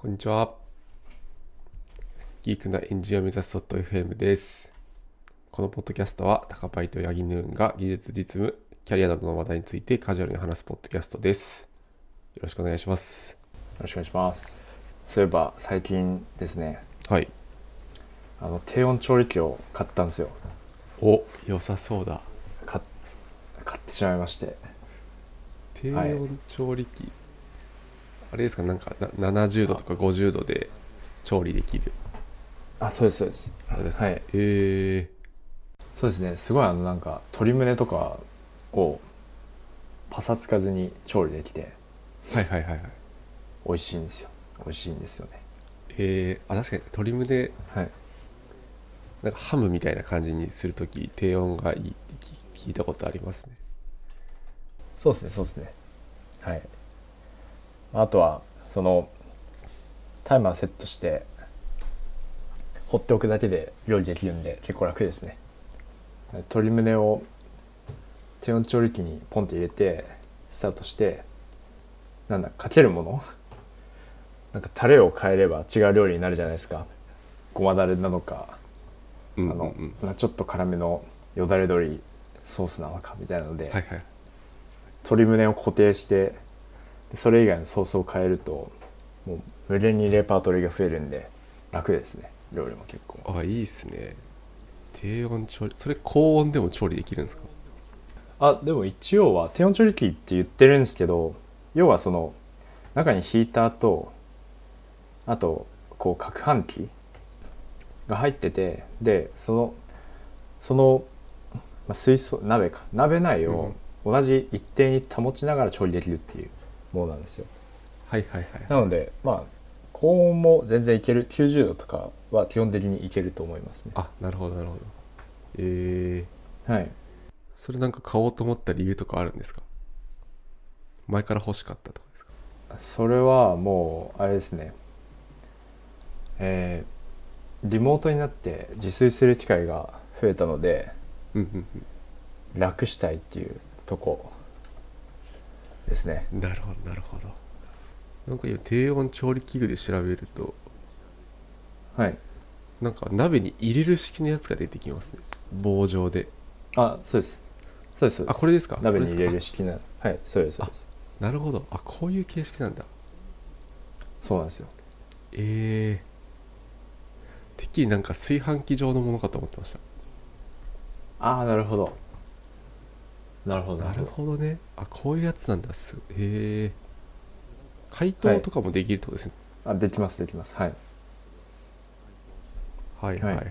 こんにちは。ギークなエンジニアを目指す .fm です。このポッドキャストはタカパイとヤギヌーンが技術、実務、キャリアなどの話題についてカジュアルに話すポッドキャストです。よろしくお願いします。よろしくお願いします。そういえば最近ですね。はい。低温調理器を買ったんですよ。お、良さそうだ。買ってしまいまして。低温調理器、はい、あれですか、なんか70度とか50度で調理できる。あ、そうですそうです。そうですか。はい。そうですね。すごいなんか鶏胸とかをパサつかずに調理できて。はいはいはいはい。美味しいんですよ。美味しいんですよね。あ、確かに鶏胸、はい、なんかハムみたいな感じにするとき低温がいいって聞いたことありますね。そうですねそうですね。はい。あとはそのタイマーセットして放っておくだけで料理できるんで結構楽ですね。鶏胸を低温調理器にポンって入れてスタートして、なんだかけるものなんかタレを変えれば違う料理になるじゃないですか。ごまだれなのか、ちょっと辛めのよだれ鶏ソースなのかみたいなので、はいはい、鶏胸を固定してそれ以外のソースを変えるともう無限にレパートリーが増えるんで楽ですね。料理も結構。あ、いいですね。低温調理、それ高温でも調理できるんですか？あ、でも一応は低温調理器って言ってるんですけど、要はその中にヒーターとあとこう攪拌機が入ってて、でその、水槽鍋か鍋内を同じ一定に保ちながら調理できるっていうものなんですよ。はいはいはい。なのでまあ高温も全然いける、90度とかは基本的にいけると思いますね。あ、なるほどなるほど。はい。それなんか買おうと思った理由とかあるんですか？前から欲しかったとかですか？それはもうあれですね。リモートになって自炊する機会が増えたので、楽したいっていうとこですね。なるほどなるほど。なんか今低温調理器具で調べると、はい、なんか鍋に入れる式のやつが出てきますね。棒状で。あ、そうですそうですそうです。あ、これですか。鍋に入れる式な、はい、そうですそうです。なるほど。あ、こういう形式なんだ。そうなんですよ。てっきりなんか炊飯器状のものかと思ってました。ああ、なるほどなるほどなるほどね。あ、こういうやつなんだ。へえ。解凍とかもできるってことですね。はい、あ、できますできます。はいはいはいはい。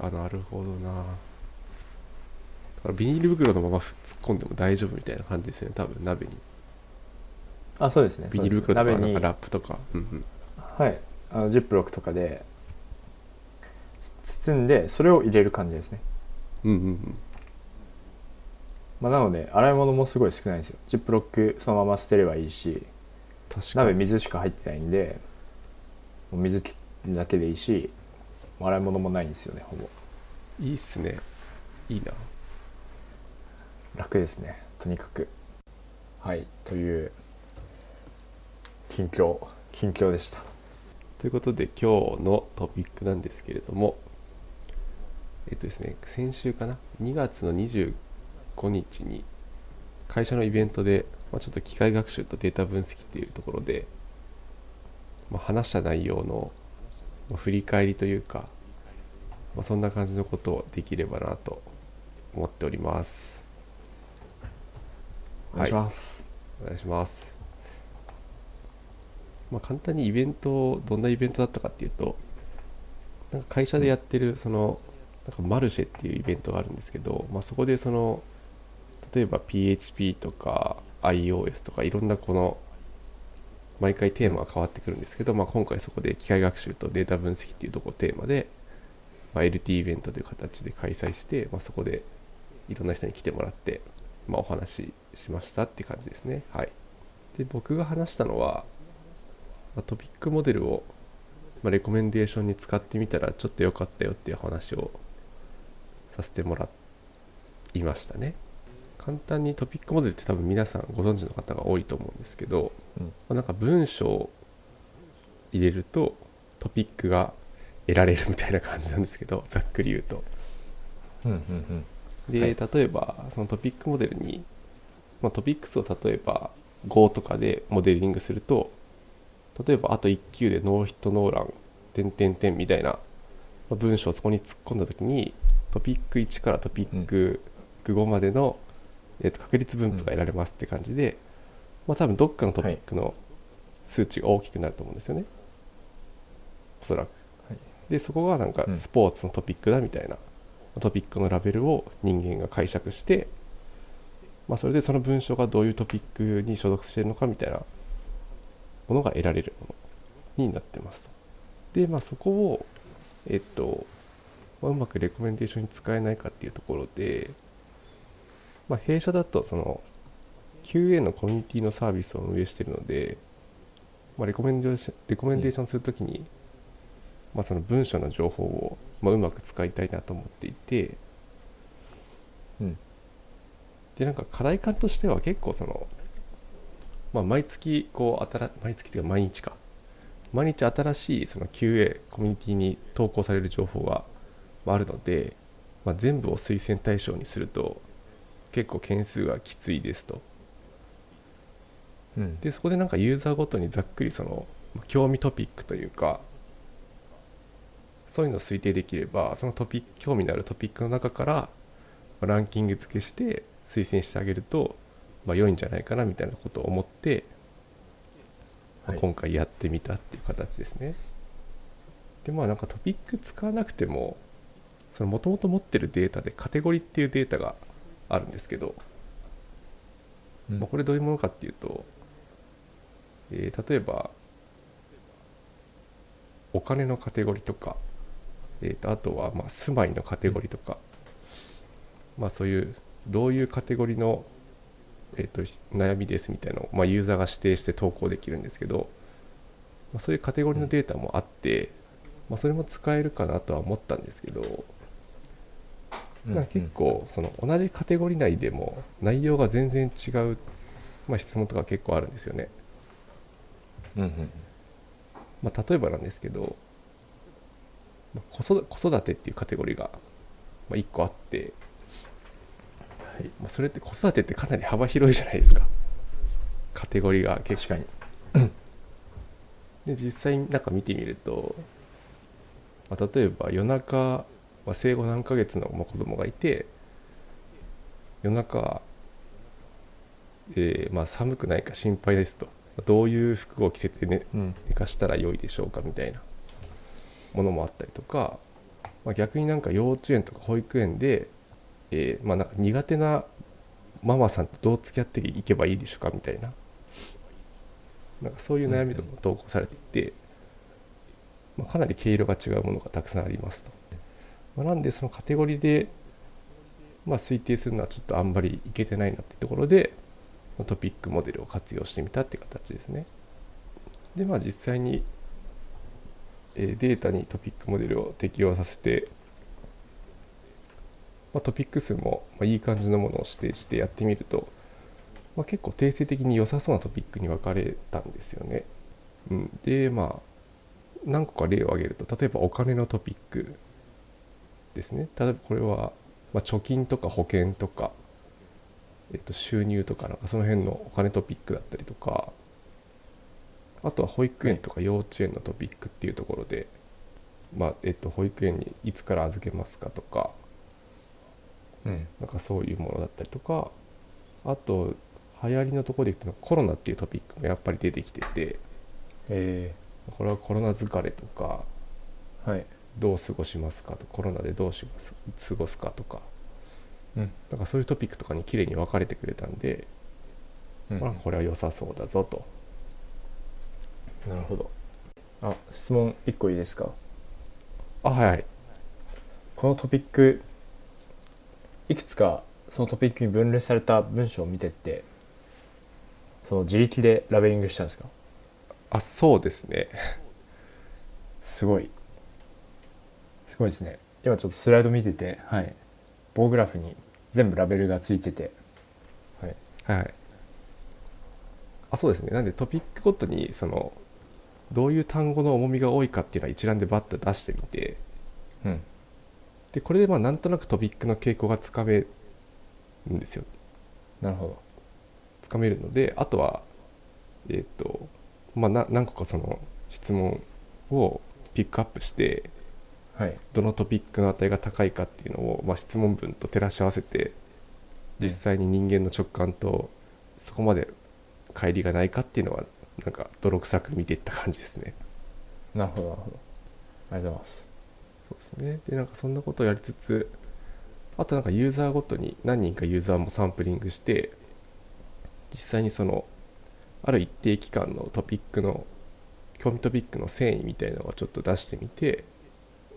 あ、なるほどな。だからビニール袋のまま突っ込んでも大丈夫みたいな感じですね、多分鍋に。あ、そうですね。ビニール袋とかなんかラップとか、はい、ジップロックとかで包んでそれを入れる感じですね。なので洗い物もすごい少ないんですよ。ジップロックそのまま捨てればいいし、鍋水しか入ってないんでもう水切るだけでいいし、洗い物もないんですよね、ほぼ。いいっすね。いいな。楽ですね、とにかく。はい、という近況でした。ということで今日のトピックなんですけれども、ですね、先週かな、2月の25日に会社のイベントで、ちょっと機械学習とデータ分析っていうところで、話した内容の振り返りというか、そんな感じのことをできればなと思っております。お願いします。はい、お願いします。簡単にイベント、どんなイベントだったかっていうと、なんか会社でやってるそのなんかマルシェっていうイベントがあるんですけど、そこでその例えば PHP とか iOS とかいろんなこの毎回テーマが変わってくるんですけど、今回そこで機械学習とデータ分析っていうところをテーマで、LT イベントという形で開催して、そこでいろんな人に来てもらって、お話ししましたって感じですね。はい。で、僕が話したのはトピックモデルを、レコメンデーションに使ってみたらちょっと良かったよっていう話をさせてもらいましたね。簡単にトピックモデルって多分皆さんご存知の方が多いと思うんですけど、なんか文章入れるとトピックが得られるみたいな感じなんですけど、ざっくり言うと、うんうんうん、で、はい、例えばそのトピックモデルに、まあ、トピックスを例えば Go とかでモデリングすると、例えばあと1球でノーヒットノーラン…みたいな文章をそこに突っ込んだときに、トピック1からトピック5までの、確率分布が得られますって感じで、まあ、多分どっかのトピックの数値が大きくなると思うんですよね、おそらく。でそこがなんかスポーツのトピックだみたいな、トピックのラベルを人間が解釈して、まあ、それでその文章がどういうトピックに所属しているのかみたいなものが得られるものになってます。で、まあ、そこを、まあ、うまくレコメンテーションに使えないかっていうところで、まあ、弊社だとその QA のコミュニティのサービスを運営しているので、まあ、レコメンテーションするときに、まあ、その文章の情報を、まあ、うまく使いたいなと思っていて、うん、でなんか課題感としては結構その、まあ、毎日新しいその QA コミュニティに投稿される情報があるので、まあ、全部を推薦対象にすると結構件数がきついですと、うん、でそこでなんかユーザーごとにざっくりその興味トピックというかそういうのを推定できれば、その興味のあるトピックの中からランキング付けして推薦してあげると、まあ、良いんじゃないかなみたいなことを思って、まあ、今回やってみたっていう形ですね、はい、でまあなんかトピック使わなくてももともと持ってるデータでカテゴリーっていうデータがあるんですけど、まあ、これどういうものかっていうと、例えばお金のカテゴリーとか、あとはまあ住まいのカテゴリーとか、まあ、そういうどういうカテゴリーの、悩みですみたいなのを、まあ、ユーザーが指定して投稿できるんですけど、まあ、そういうカテゴリーのデータもあって、まあ、それも使えるかなとは思ったんですけど、なんか結構その同じカテゴリー内でも内容が全然違う、まあ、質問とか結構あるんですよね、うんうん、まあ、例えばなんですけど、まあ、子育てっていうカテゴリーが1個あって、はい、まあ、それって子育てってかなり幅広いじゃないですか、カテゴリーが結構。確かにで実際になんか見てみると、まあ、例えば夜中、まあ、生後何ヶ月の子供がいて、夜中、まあ、寒くないか心配ですと、どういう服を着せて、寝かしたら良いでしょうかみたいなものもあったりとか、まあ、逆になんか幼稚園とか保育園で、まあ、なんか苦手なママさんとどう付き合っていけばいいでしょうかみたいな、なんかそういう悩みとかも投稿されていて、まあ、かなり毛色が違うものがたくさんありますと、まあ、なんでそのカテゴリーで、まあ、推定するのはちょっとあんまりいけてないなってところでトピックモデルを活用してみたって形ですね。でまあ実際にデータにトピックモデルを適用させて、まあ、トピック数もいい感じのものを指定してやってみると、まあ、結構定性的に良さそうなトピックに分かれたんですよね、うん、でまあ何個か例を挙げると、例えばお金のトピックですね。例えばこれはまあ貯金とか保険とか収入とかなんかその辺のお金トピックだったりとか、あとは保育園とか幼稚園のトピックっていうところで、まあ保育園にいつから預けますかとか、なんかそういうものだったりとか、あと流行りのところでいくとコロナっていうトピックもやっぱり出てきてて、これはコロナ疲れとか、どう過ごしますかと、コロナでどう過ごすかとか、なんかそういうトピックとかにきれいに分かれてくれたんで、まあ、これは良さそうだぞと。なるほど。あ、質問1個いいですか？あ、はい、はい、このトピックいくつかそのトピックに分類された文章を見てって、その自力でラベリングしたんですか？あ、そうですねすごいですね。今ちょっとスライド見てて、はい、棒グラフに全部ラベルがついてて、はい、はい、あ、そうですね。なんでトピックごとにそのどういう単語の重みが多いかっていうのは一覧でバッと出してみて、うん、でこれでまあなんとなくトピックの傾向がつかめるんですよ。なるほど。つかめるので、あとは何個かその質問をピックアップして、はい、どのトピックの値が高いかっていうのを、まあ、質問文と照らし合わせて実際に人間の直感とそこまで乖離がないかっていうのはなんか泥臭く見ていった感じですね。なるほどなるほど。ありがとうございます。そうですね。でなんかそんなことをやりつつ、あとなんかユーザーごとに何人かユーザーもサンプリングして、実際にそのある一定期間のトピックの興味トピックの繊維みたいなのをちょっと出してみて、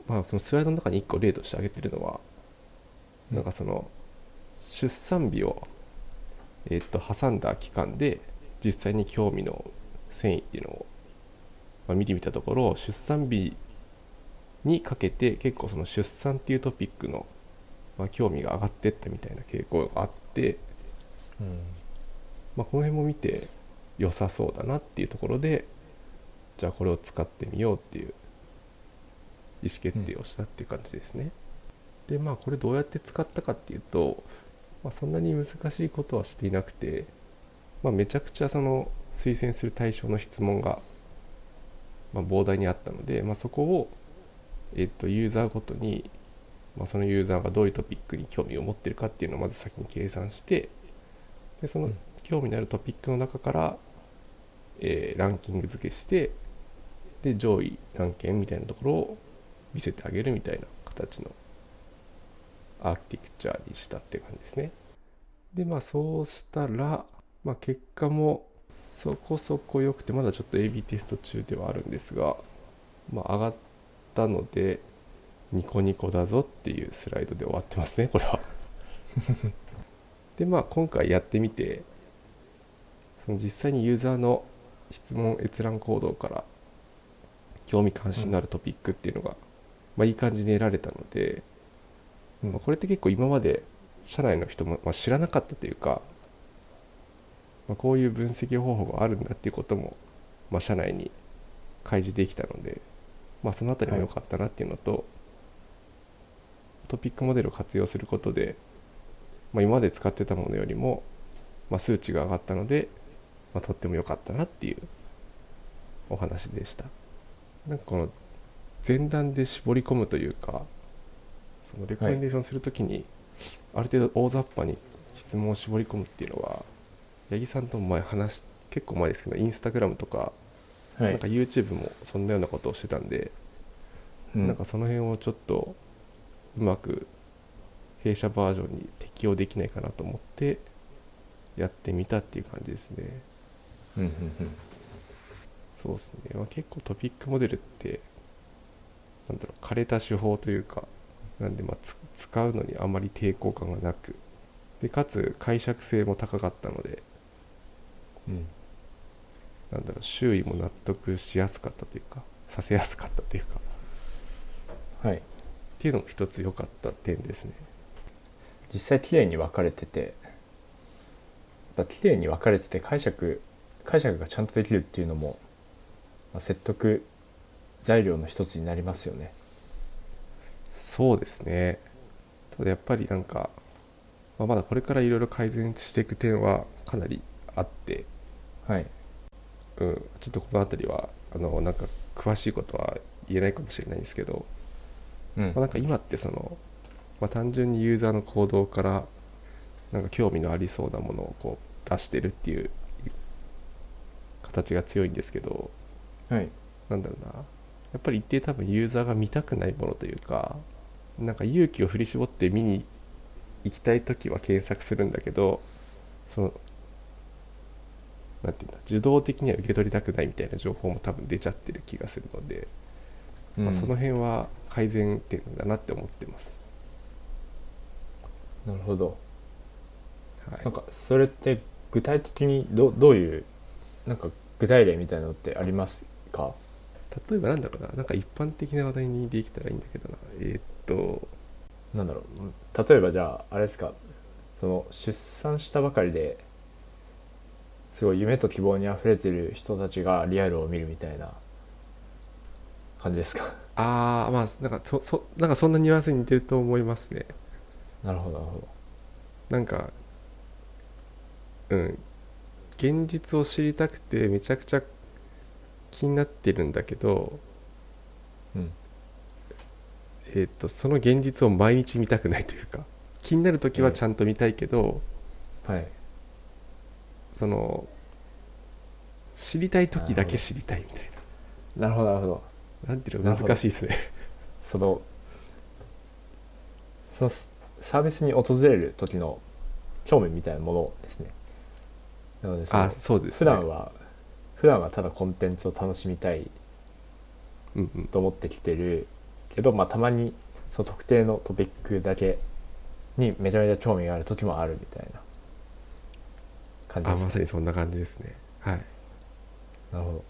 まあそのスライドの中に1個例として挙げてるのは、うん、なんかその出産日を挟んだ期間で実際に興味の繊維っていうのを、まあ、見てみたところ、出産日にかけて結構その出産っていうトピックの、まあ、興味が上がってったみたいな傾向があって、うんまあ、この辺も見て良さそうだなっていうところで、じゃあこれを使ってみようっていう意思決定をしたっていう感じですね、うん、でまあこれどうやって使ったかっていうと、まあ、そんなに難しいことはしていなくて、まあ、めちゃくちゃその推薦する対象の質問が、まあ、膨大にあったので、まあ、そこを、ユーザーごとに、まあ、そのユーザーがどういうトピックに興味を持ってるかっていうのをまず先に計算して、でその興味のあるトピックの中から、ランキング付けして、で上位何件みたいなところを見せてあげるみたいな形のアーキテクチャにしたって感じですね。でまあそうしたら、まあ、結果もそこそこ良くて、まだちょっと AB テスト中ではあるんですが、まあ、上がったのでニコニコだぞっていうスライドで終わってますね、これは。でまあ今回やってみて、その実際にユーザーの質問閲覧行動から興味関心のあるトピックっていうのが、まあ、いい感じに得られたので、まあ、これって結構今まで社内の人もまあ知らなかったというか、まあ、こういう分析方法があるんだっていうことも、まあ、社内に開示できたので、まあ、そのあたりも良かったなっていうのと、はい、トピックモデルを活用することで、まあ、今まで使ってたものよりも、まあ、数値が上がったので、まあ、とっても良かったなっていうお話でした。なんかこの前段で絞り込むというか、そのレコメンデーションするときにある程度大雑把に質問を絞り込むっていうのは、八木さんとも前話、結構前ですけどインスタグラムとか、はい、なんか YouTube もそんなようなことをしてたんで、うん、なんかその辺をちょっとうまく弊社バージョンに適用できないかなと思ってやってみたっていう感じですね。うんうんうん、そうですね、まあ、結構トピックモデルってなんだろう、枯れた手法というか、なんでまあ使うのにあまり抵抗感がなく、でかつ解釈性も高かったので、うん、なんだろう、周囲も納得しやすかったというか、させやすかったというか、はい、っていうのも一つ良かった点ですね。実際綺麗に分かれてて、やっぱ綺麗に分かれてて解釈がちゃんとできるっていうのも、まあ、説得材料の一つになりますよね。そうですね。ただやっぱりなんか、まあ、まだこれからいろいろ改善していく点はかなりあって、はい、うん、ちょっとこの辺りはなんか詳しいことは言えないかもしれないんですけど、うん、まあ、なんか今ってその、まあ、単純にユーザーの行動からなんか興味のありそうなものをこう出してるっていう形が強いんですけど、はい、なんだろうな、やっぱり一定多分ユーザーが見たくないものというか、なんか勇気を振り絞って見に行きたいときは検索するんだけど、そのなんていうんだ、受動的には受け取りたくないみたいな情報も多分出ちゃってる気がするので、うん、まあ、その辺は改善点だなって思ってます。なるほど。はい、なんかそれって具体的にどういうなんか具体例みたいなのってありますか？例えばなんだろうな、なんか一般的な話題にできたらいいんだけどな、なんだろう、例えばじゃああれですか、その出産したばかりですごい夢と希望にあふれている人たちがリアルを見るみたいな、感じですか？ああ、まあなんかそんなニュアンスに似てると思いますね。なるほどなるほど。なんか、現実を知りたくてめちゃくちゃ気になってるんだけど、うん、その現実を毎日見たくないというか、気になるときはちゃんと見たいけど、はい、その知りたいときだけ知りたいみたいな。なるほどなるほど。なんていうの、難しいですね。そのサービスに訪れる時の興味みたいなものですね。なので、あ、そうですね。普段はただコンテンツを楽しみたいと思ってきてるけど、まあ、たまにその特定のトピックだけにめちゃめちゃ興味がある時もあるみたいな感じですね。あ、まさにそんな感じですね。はい。なるほど。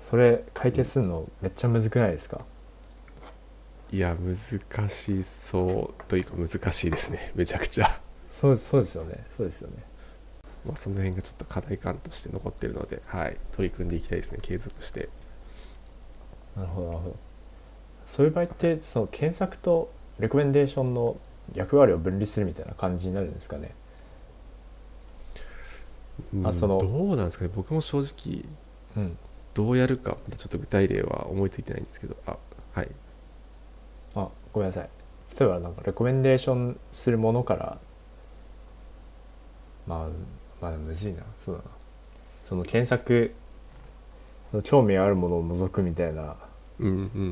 それ解決するのめっちゃむずくないですか？いや、難しそうというか難しいですね、めちゃくちゃ。そうですよね。まあ、その辺がちょっと課題感として残ってるので、はい、取り組んでいきたいですね、継続して。なるほどなるほど。そういう場合ってその検索とレコメンデーションの役割を分離するみたいな感じになるんですかね？どうなんですかね。僕も正直、どうやるかまだちょっと具体例は思いついてないんですけど、はい。あ、ごめんなさい。例えばなんかレコメンデーションするものから、まあむずいな、そうだな。その検索の興味あるものを除くみたいな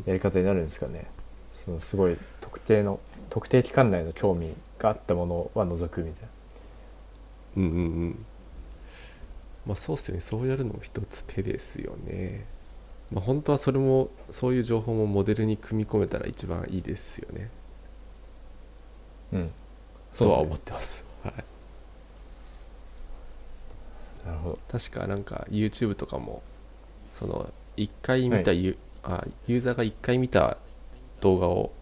やり方になるんですかね。そのすごい特定期間内の興味があったものは除くみたいな。まあ、そうですよね。そうやるのも一つ手ですよね。まあ、本当はそれもそういう情報もモデルに組み込めたら一番いいですよね。そうは思ってます。はい。なるほど。確かなんか YouTube とかもその1回見た、ユーザーが1回見た動画を、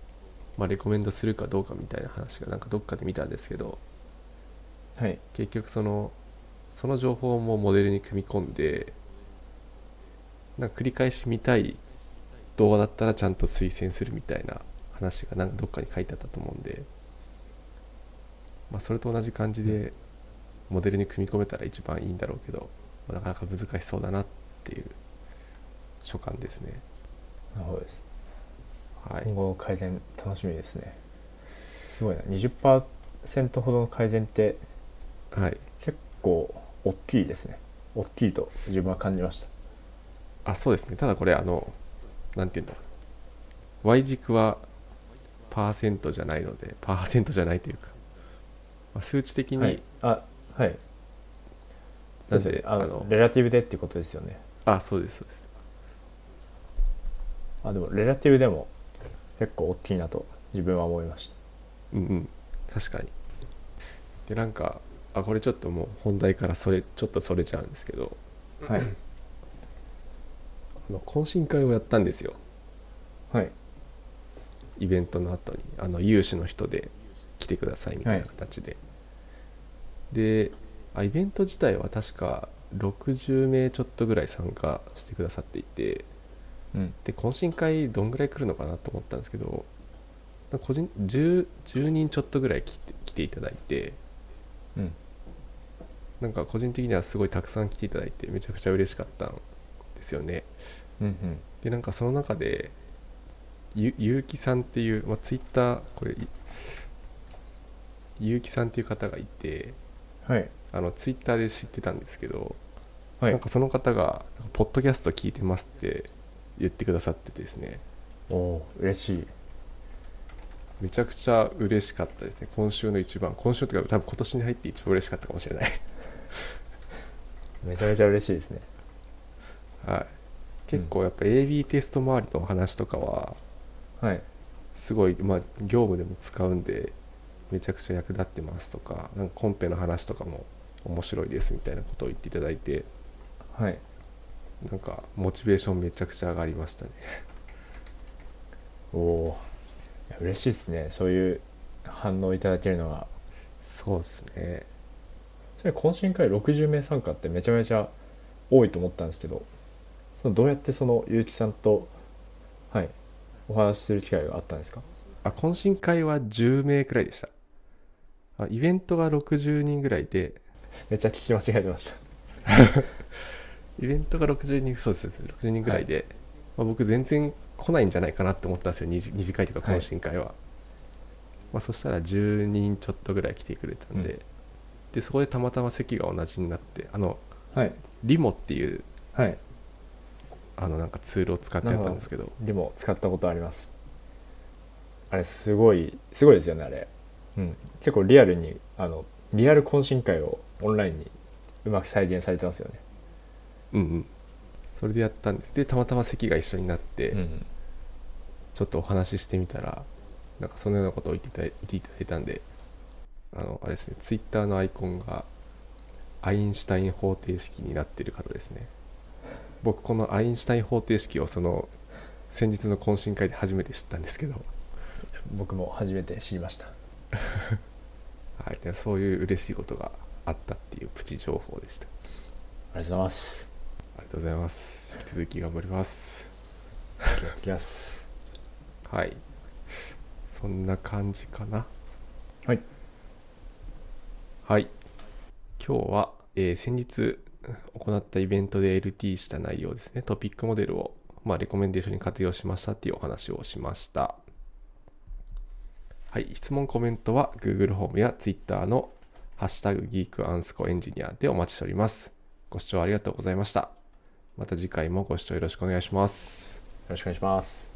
まあ、レコメンドするかどうかみたいな話がなんかどっかで見たんですけど、はい、結局その情報もモデルに組み込んで。なんか繰り返し見たい動画だったらちゃんと推薦するみたいな話がなんかどっかに書いてあったと思うんで、まあ、それと同じ感じでモデルに組み込めたら一番いいんだろうけど、なかなか難しそうだなっていう所感ですね。なるほどです、はい、今後の改善楽しみですね。すごいな、 20% ほどの改善って、はい、結構大きいですね。大きいと自分は感じました。あ、そうですね。ただこれなんていうんだ、Y 軸はパーセントじゃないので、というか、まあ、数値的に、はい、なんでレラティブでっていうことですよね。あ、そうです。あ、でもレラティブでも結構大きいなと自分は思いました。確かに。で、なんかこれちょっともう本題からそれちゃうんですけど。はい。懇親会をやったんですよ。はい。イベントの後に有志の人で来てくださいみたいな形で、はい、で、イベント自体は確か60名ちょっとぐらい参加してくださっていて、で懇親会どんぐらい来るのかなと思ったんですけど、10人ちょっとぐらい来ていただいて、なんか個人的にはすごいたくさん来ていただいてめちゃくちゃ嬉しかったのですよね。で、なんかその中で結城さんっていう、まあ、ツイッターこれ結城さんっていう方がいて、はい、ツイッターで知ってたんですけど、はい、なんかその方がポッドキャスト聞いてますって言ってくださっててですね。嬉しい。めちゃくちゃ嬉しかったですね。今週というか多分今年に入って一番嬉しかったかもしれない。めちゃめちゃ嬉しいですね。はい、結構やっぱ AB テスト周りの話とかはすごい、まあ、業務でも使うんでめちゃくちゃ役立ってますとか、 なんかコンペの話とかも面白いですみたいなことを言っていただいて、はい、なんかモチベーションめちゃくちゃ上がりましたね。いや、嬉しいですね、そういう反応いただけるのは。そうですね。それ懇親会60名参加ってめちゃめちゃ多いと思ったんですけど、どうやって結城さんと、お話しする機会があったんですか？懇親会は10名くらいでした。イベントが60人ぐらいで、めっちゃ聞き間違えてましたイベントが60人、そうです60人ぐらいで、はい、僕全然来ないんじゃないかなって思ったんですよ、二次会というか懇親会は、はい。そしたら10人ちょっとぐらい来てくれたんで、うん、でそこでたまたま席が同じになって、はい、リモっていう、はい、なんかツールを使ってやったんですけど、リモ使ったことあります。あれすごいですよねあれ、うん、結構リアルにリアル懇親会をオンラインにうまく再現されてますよね。うんうん、それでやったんです。でたまたま席が一緒になって、うんうん、ちょっとお話ししてみたら、なんかそのようなことを言っていただいたんで、あれですね、ツイッターのアイコンがアインシュタイン方程式になっている方ですね。僕このアインシュタイン方程式を先日の懇親会で初めて知ったんですけど。僕も初めて知りました、はい、でそういう嬉しいことがあったっていうプチ情報でした。ありがとうございます。ありがとうございます。引き続き頑張りますやってきますはい、そんな感じかな。はいはい、今日は、先日行ったイベントで LT した内容ですね、トピックモデルを、レコメンデーションに活用しましたっていうお話をしました。はい、質問コメントは Google フォームや Twitter のハッシュタグ geek_engineer でお待ちしております。ご視聴ありがとうございました。また次回もご視聴よろしくお願いします。よろしくお願いします。